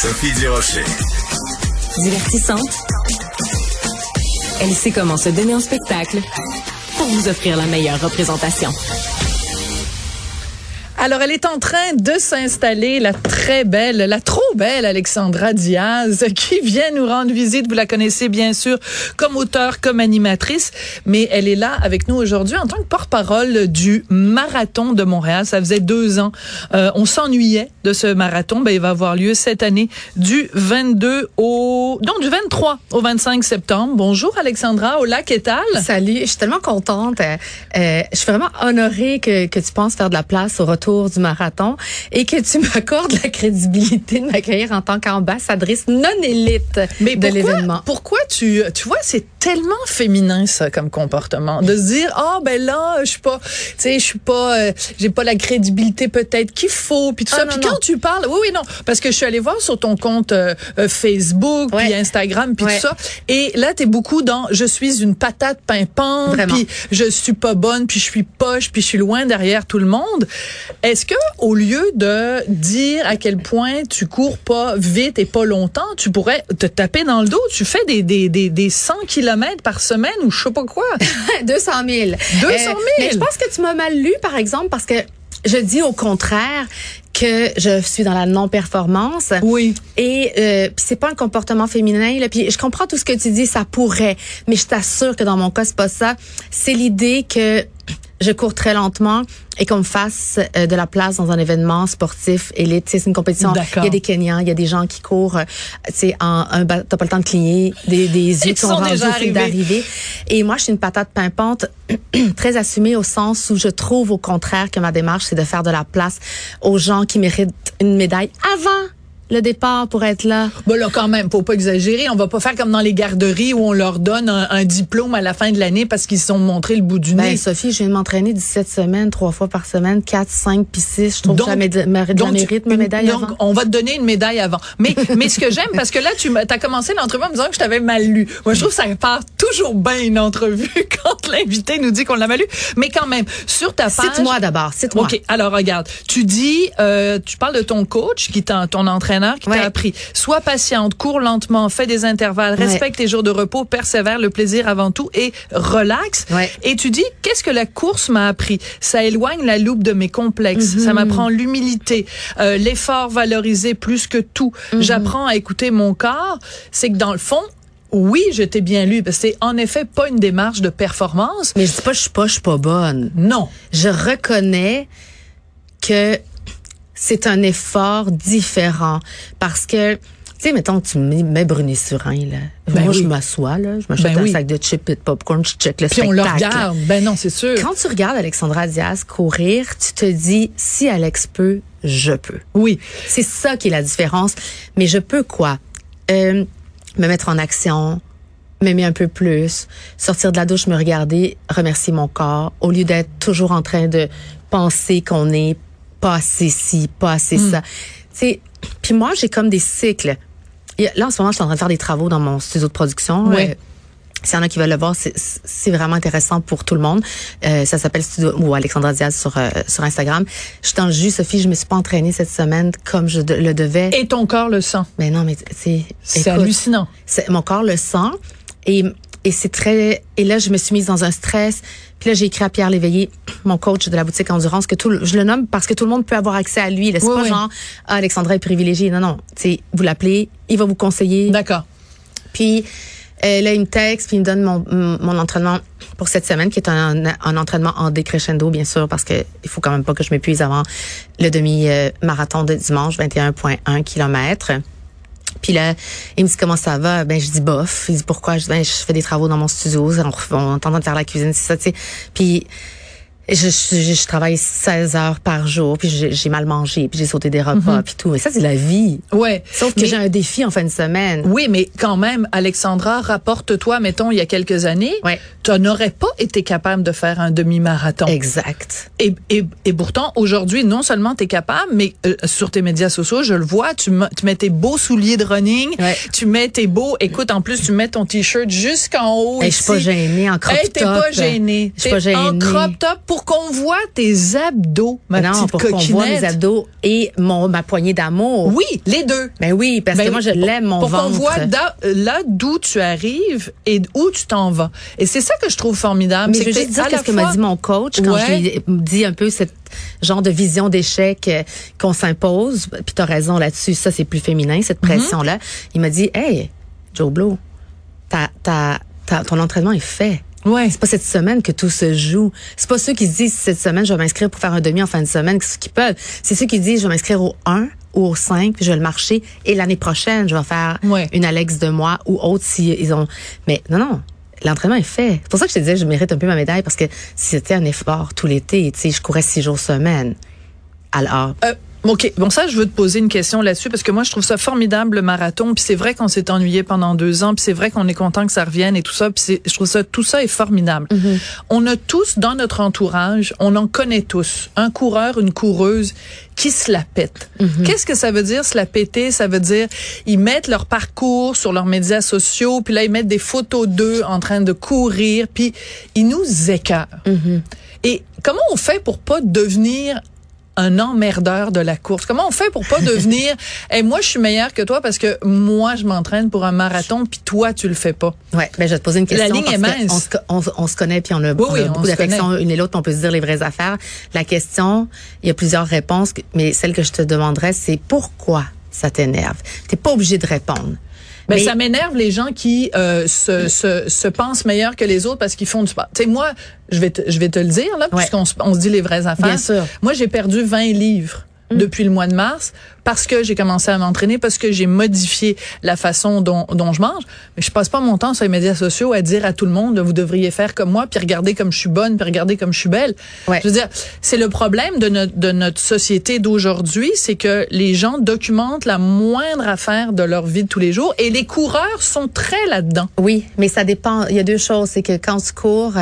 Sophie Durocher. Divertissante. Elle sait comment se donner en spectacle pour vous offrir la meilleure représentation. Alors, elle est en train de s'installer, la très belle, la trop belle Alexandra Diaz, qui vient nous rendre visite. Vous la connaissez, bien sûr, comme auteure, comme animatrice, mais elle est là avec nous aujourd'hui en tant que porte-parole du Marathon de Montréal. Ça faisait 2 ans. On s'ennuyait de ce marathon. Ben, il va avoir lieu cette année du 23 au 25 septembre. Bonjour, Alexandra, au Lac Étal. Salut, je suis tellement contente. Je suis vraiment honorée que tu penses faire de la place au retour du marathon et que tu m'accordes la crédibilité de m'accueillir en tant qu'ambassadrice non élite de l'événement. Pourquoi tu vois, c'est tellement féminin ça comme comportement de se dire j'ai pas la crédibilité peut-être qu'il faut puis tout ça. Puis quand tu parles, parce que je suis allée voir sur ton compte Facebook puis Instagram puis tout ça, et là t'es beaucoup dans je suis une patate pimpante puis je suis pas bonne puis je suis poche puis je suis loin derrière tout le monde. Est-ce que, au lieu de dire à quel point tu cours pas vite et pas longtemps, tu pourrais te taper dans le dos? Tu fais des 100 kilomètres par semaine ou je sais pas quoi. 200 000. 200 000. Mais je pense que tu m'as mal lu, par exemple, parce que je dis au contraire que je suis dans la non-performance. Oui. Et puis c'est pas un comportement féminin là. Puis je comprends tout ce que tu dis, ça pourrait, mais je t'assure que dans mon cas c'est pas ça. C'est l'idée que je cours très lentement et qu'on me fasse de la place dans un événement sportif élite. C'est une compétition. Il y a des Kenyans, il y a des gens qui courent, t'as pas le temps de cligner, des yeux qui sont rendus au fil d'arrivée. Et moi, je suis une patate pimpante très assumée au sens où je trouve au contraire que ma démarche, c'est de faire de la place aux gens qui méritent une médaille avant le départ pour être là. Bon là, quand même, faut pas exagérer. On va pas faire comme dans les garderies où on leur donne un diplôme à la fin de l'année parce qu'ils se sont montrés le bout du nez. Sophie, je viens de m'entraîner 17 semaines, 3 fois par semaine, 4, 5, puis 6. Je trouve que je mérite ma médaille avant. Donc, on va te donner une médaille avant. Mais ce que j'aime, parce que là, tu as commencé l'entrevue en me disant que je t'avais mal lu. Moi, je trouve que ça part toujours bien une entrevue quand l'invité nous dit qu'on l'a mal lu. Mais quand même, sur ta page... Cite-moi d'abord. OK, alors regarde. Tu dis, tu parles de ton coach, ton entraîneur, qui t'a appris. Sois patiente, cours lentement, fais des intervalles, respecte tes jours de repos, persévère, le plaisir avant tout et relaxe. Ouais. Et tu dis, qu'est-ce que la course m'a appris? Ça éloigne la loupe de mes complexes. Mm-hmm. Ça m'apprend l'humilité, l'effort valorisé plus que tout. Mm-hmm. J'apprends à écouter mon corps. C'est que dans le fond, oui, je t'ai bien lu, parce que c'est en effet pas une démarche de performance. Mais je dis pas, je suis pas bonne. Non. Je reconnais que c'est un effort différent parce que, tu sais, mettons que tu mets Bruny Surin, là. Moi, je m'assois, là, je m'achète un sac de chips et de popcorn, je check le spectacle. Puis on le regarde. Non, c'est sûr. Quand tu regardes Alexandra Diaz courir, tu te dis, si Alex peut, je peux. Oui. C'est ça qui est la différence. Mais je peux quoi? Me mettre en action, m'aimer un peu plus, sortir de la douche, me regarder, remercier mon corps, au lieu d'être toujours en train de penser qu'on est pas assez ci, pas assez ça. Puis moi, j'ai comme des cycles. Là, en ce moment, je suis en train de faire des travaux dans mon studio de production. Oui. S'il y en a qui veulent le voir, c'est vraiment intéressant pour tout le monde. Ça s'appelle Studio ou Alexandra Diaz sur Instagram. Je t'en jure, Sophie, je me suis pas entraînée cette semaine comme je le devais. Et ton corps le sent. Mais non, mais c'est hallucinant. Mon corps le sent et c'est très... Et là, je me suis mise dans un stress. Puis là, j'ai écrit à Pierre Léveillé, mon coach de la boutique Endurance, je le nomme parce que tout le monde peut avoir accès à lui. C'est pas genre, Alexandra est privilégiée. Non, non. T'sais, vous l'appelez, il va vous conseiller. D'accord. Puis là, il me texte, puis il me donne mon entraînement pour cette semaine, qui est un entraînement en décrescendo, bien sûr, parce que il faut quand même pas que je m'épuise avant le demi-marathon de dimanche, 21,1 km. Puis là, il me dit comment ça va. Je dis bof. Il dit pourquoi? Je dis je fais des travaux dans mon studio. On est en train de faire la cuisine, c'est ça, tu sais. Puis je travaille 16 heures par jour. Puis j'ai mal mangé. Puis j'ai sauté des repas. Mm-hmm. Puis tout. Mais ça, c'est la vie. Ouais. Sauf que j'ai un défi en fin de semaine. Oui, mais quand même, Alexandra, rapporte-toi, mettons, il y a quelques années, tu n'aurais pas été capable de faire un demi-marathon. Exact. Et pourtant, aujourd'hui, non seulement tu es capable, mais sur tes médias sociaux, je le vois, tu mets tes beaux souliers de running, tu mets tes beaux... Écoute, en plus, tu mets ton T-shirt jusqu'en haut. Je suis pas gênée en crop top. T'es pas gênée. Je suis pas gênée. En crop top pour pour qu'on voit tes abdos, ma petite coquinette. Pour qu'on voit mes abdos et ma poignée d'amour. Oui, les deux. Ben oui, parce que moi, je l'aime, mon ventre. Pour qu'on voit là d'où tu arrives et où tu t'en vas. Et c'est ça que je trouve formidable. Mais je veux juste dire ce que m'a dit mon coach quand je lui ai dit un peu cette genre de vision d'échec qu'on s'impose. Puis t'as raison là-dessus, ça, c'est plus féminin, cette pression-là. Il m'a dit, hey, Joe Blow, ton entraînement est fait. Ouais. C'est pas cette semaine que tout se joue. C'est pas ceux qui se disent cette semaine je vais m'inscrire pour faire un demi en fin de semaine, ce qu'ils peuvent. C'est ceux qui disent je vais m'inscrire au 1 ou au 5 puis je vais le marcher et l'année prochaine je vais faire une Alex de moi ou autre si ils ont. Mais non. L'entraînement est fait. C'est pour ça que je te disais je mérite un peu ma médaille parce que c'était un effort tout l'été, tu sais, je courais 6 jours semaine. Alors OK. Bon, ça, je veux te poser une question là-dessus parce que moi, je trouve ça formidable, le marathon. Puis c'est vrai qu'on s'est ennuyé pendant 2 ans. Puis c'est vrai qu'on est content que ça revienne et tout ça. Puis je trouve ça, tout ça est formidable. Mm-hmm. On a tous, dans notre entourage, on en connaît tous, un coureur, une coureuse qui se la pète. Mm-hmm. Qu'est-ce que ça veut dire, se la péter? Ça veut dire, ils mettent leur parcours sur leurs médias sociaux. Puis là, ils mettent des photos d'eux en train de courir. Puis ils nous écœurent. Mm-hmm. Et comment on fait pour pas devenir un emmerdeur de la course? Comment on fait pour pas devenir moi je suis meilleure que toi parce que moi je m'entraîne pour un marathon puis toi tu le fais pas? Ouais, ben je vais te poser une question. La ligne est mince. On se connaît puis on a beaucoup d'affection une et l'autre, on peut se dire les vraies affaires. La question, il y a plusieurs réponses, mais celle que je te demanderais c'est pourquoi ça t'énerve. T'es pas obligé de répondre. Mais ça m'énerve les gens qui se pensent meilleurs que les autres parce qu'ils font du sport. Tu sais, moi, je vais te le dire, là, puisqu'on se dit les vraies affaires. Bien sûr. Moi, j'ai perdu 20 livres depuis le mois de mars parce que j'ai commencé à m'entraîner, parce que j'ai modifié la façon dont je mange. Mais je passe pas mon temps sur les médias sociaux à dire à tout le monde, vous devriez faire comme moi, puis regarder comme je suis bonne, puis regarder comme je suis belle. Ouais. Je veux dire, c'est le problème de notre société d'aujourd'hui, c'est que les gens documentent la moindre affaire de leur vie de tous les jours, et les coureurs sont très là-dedans. Oui, mais ça dépend. Il y a deux choses, c'est que quand tu cours,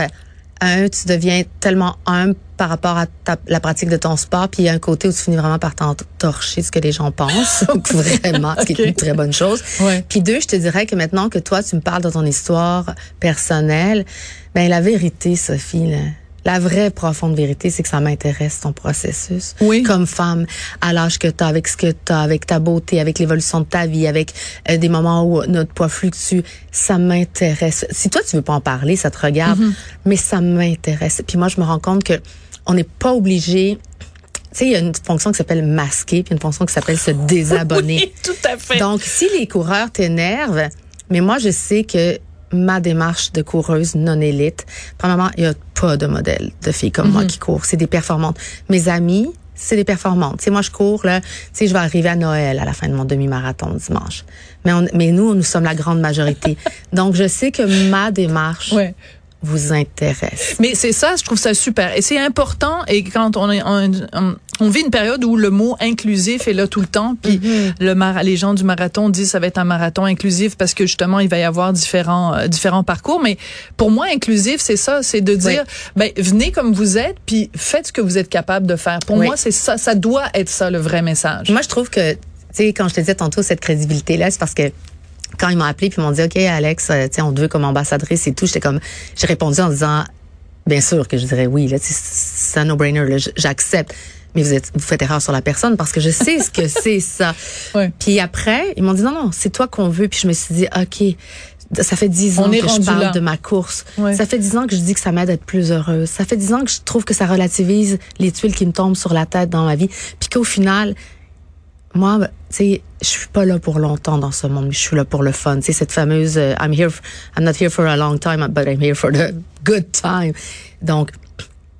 tu deviens tellement humble par rapport à la pratique de ton sport, puis il y a un côté où tu finis vraiment par t'entorcher de ce que les gens pensent, vraiment, ce qui est une très bonne chose. Ouais. Puis deux, je te dirais que maintenant que toi, tu me parles de ton histoire personnelle, ben la vérité, Sophie, là, la vraie profonde vérité, c'est que ça m'intéresse, ton processus. Oui. Comme femme, à l'âge que t'as, avec ce que t'as, avec ta beauté, avec l'évolution de ta vie, avec des moments où notre poids fluctue, ça m'intéresse. Si toi, tu veux pas en parler, ça te regarde, mais ça m'intéresse. Puis moi, je me rends compte que on n'est pas obligé. Tu sais, il y a une fonction qui s'appelle masquer, puis une fonction qui s'appelle se désabonner. Oui, tout à fait. Donc, si les coureurs t'énervent, mais moi, je sais que ma démarche de coureuse non élite, premièrement, il n'y a pas de modèle de filles comme moi qui courent. C'est des performantes. Mes amis, c'est des performantes. Tu sais, moi, je cours, là, tu sais, je vais arriver à Noël, à la fin de mon demi-marathon dimanche. Mais nous, nous sommes la grande majorité. Donc, je sais que ma démarche vous intéresse. Mais c'est ça, je trouve ça super. Et c'est important, et quand on vit une période où le mot inclusif est là tout le temps, puis les gens du marathon disent ça va être un marathon inclusif parce que justement, il va y avoir différents parcours. Mais pour moi, inclusif, c'est ça, c'est de dire, venez comme vous êtes, puis faites ce que vous êtes capable de faire. Pour moi, c'est ça, ça doit être ça le vrai message. Moi, je trouve que, tu sais, quand je te disais tantôt cette crédibilité-là, c'est parce que quand ils m'ont appelé puis m'ont dit OK Alex, on te veut comme ambassadrice et tout, j'étais comme, j'ai répondu en disant bien sûr que je dirais oui là, c'est un no-brainer là, j'accepte. Mais vous faites erreur sur la personne parce que je sais ce que c'est ça. Ouais. Puis après, ils m'ont dit non, c'est toi qu'on veut, puis je me suis dit OK, ça fait 10 ans que je parle de ma course. Ouais. Ça fait 10 ans que je dis que ça m'aide à être plus heureuse. Ça fait 10 ans que je trouve que ça relativise les tuiles qui me tombent sur la tête dans ma vie, puis qu'au final moi, tu sais, je suis pas là pour longtemps dans ce monde, mais je suis là pour le fun. Tu sais, cette fameuse I'm not here for a long time, but I'm here for the good time. Donc,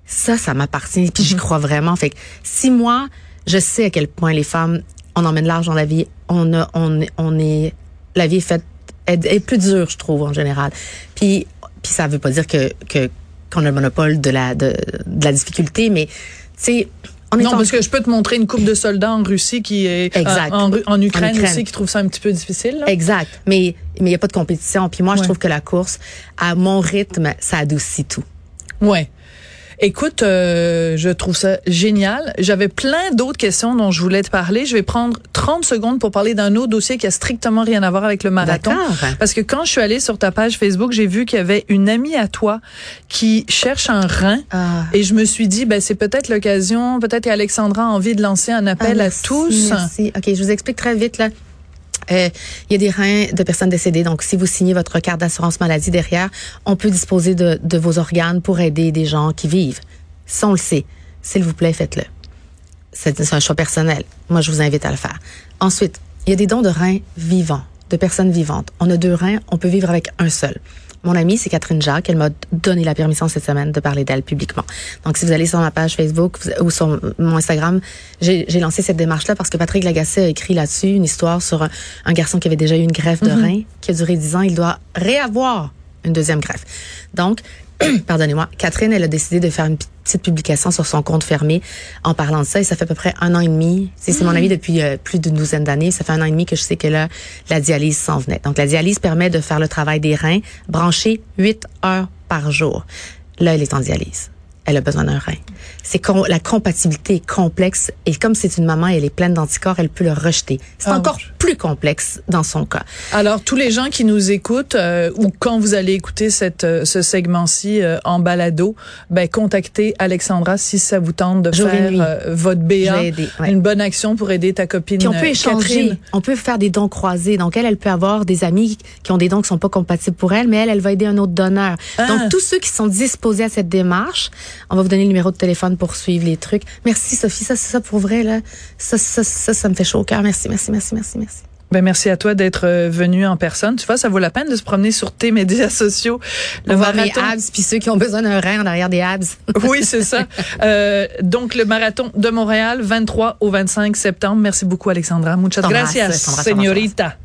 ça m'appartient, puis j'y crois vraiment. Fait que si moi, je sais à quel point les femmes, on emmène large dans la vie, la vie est faite, est plus dure, je trouve, en général. Puis ça veut pas dire qu'on a le monopole de la difficulté, mais, tu sais, non, parce que je peux te montrer une couple de soldats en Russie qui est en Ukraine aussi, qui trouve ça un petit peu difficile. Là. Exact. Mais il n'y a pas de compétition. Puis moi, je trouve que la course, à mon rythme, ça adoucit tout. Ouais. Écoute, je trouve ça génial. J'avais plein d'autres questions dont je voulais te parler. Je vais prendre 30 secondes pour parler d'un autre dossier qui a strictement rien à voir avec le marathon. D'accord. Parce que quand je suis allée sur ta page Facebook, j'ai vu qu'il y avait une amie à toi qui cherche un rein. Ah. Et je me suis dit, ben, c'est peut-être l'occasion, peut-être qu'Alexandra a envie de lancer un appel à tous. Merci. OK, je vous explique très vite, là. Il y a des reins de personnes décédées. Donc, si vous signez votre carte d'assurance maladie derrière, on peut disposer de vos organes pour aider des gens qui vivent. Si on le sait, s'il vous plaît, faites-le. C'est un choix personnel. Moi, je vous invite à le faire. Ensuite, il y a des dons de reins vivants, de personnes vivantes. On a 2 reins, on peut vivre avec un seul. Mon amie, c'est Catherine Jacques. Elle m'a donné la permission cette semaine de parler d'elle publiquement. Donc, si vous allez sur ma page Facebook ou sur mon Instagram, j'ai lancé cette démarche-là parce que Patrick Lagacé a écrit là-dessus une histoire sur un garçon qui avait déjà eu une greffe de rein qui a duré 10 ans. Il doit réavoir une deuxième greffe. Donc, pardonnez-moi, Catherine, elle a décidé de faire une petite publication sur son compte fermé en parlant de ça. Et ça fait à peu près 1 an et demi. C'est mon amie depuis plus d'une douzaine d'années. Ça fait 1 an et demi que je sais que là, la dialyse s'en venait. Donc, la dialyse permet de faire le travail des reins, branché 8 heures par jour. Là, elle est en dialyse. Elle a besoin d'un rein. C'est la compatibilité est complexe. Et comme c'est une maman et elle est pleine d'anticorps, elle peut le rejeter. C'est encore plus complexe dans son cas. Alors, tous les gens qui nous écoutent ou quand vous allez écouter ce segment-ci en balado, ben contactez Alexandra si ça vous tente de faire votre BA. Une bonne action pour aider ta copine Catherine. Puis on peut échanger. Catherine. On peut faire des dons croisés. Donc, elle peut avoir des amis qui ont des dons qui sont pas compatibles pour elle, mais elle va aider un autre donneur. Ah. Donc, tous ceux qui sont disposés à cette démarche, on va vous donner le numéro de téléphone pour suivre les trucs. Merci, Sophie. Ça, c'est ça pour vrai, là. Ça me fait chaud au cœur. Merci. Ben, merci à toi d'être venue en personne. Tu vois, ça vaut la peine de se promener sur tes médias sociaux. Le marathon. Les abs, puis ceux qui ont besoin d'un rein en arrière des abs. Oui, c'est ça. Donc, le marathon de Montréal, 23 au 25 septembre. Merci beaucoup, Alexandra. Muchas gracias, señorita.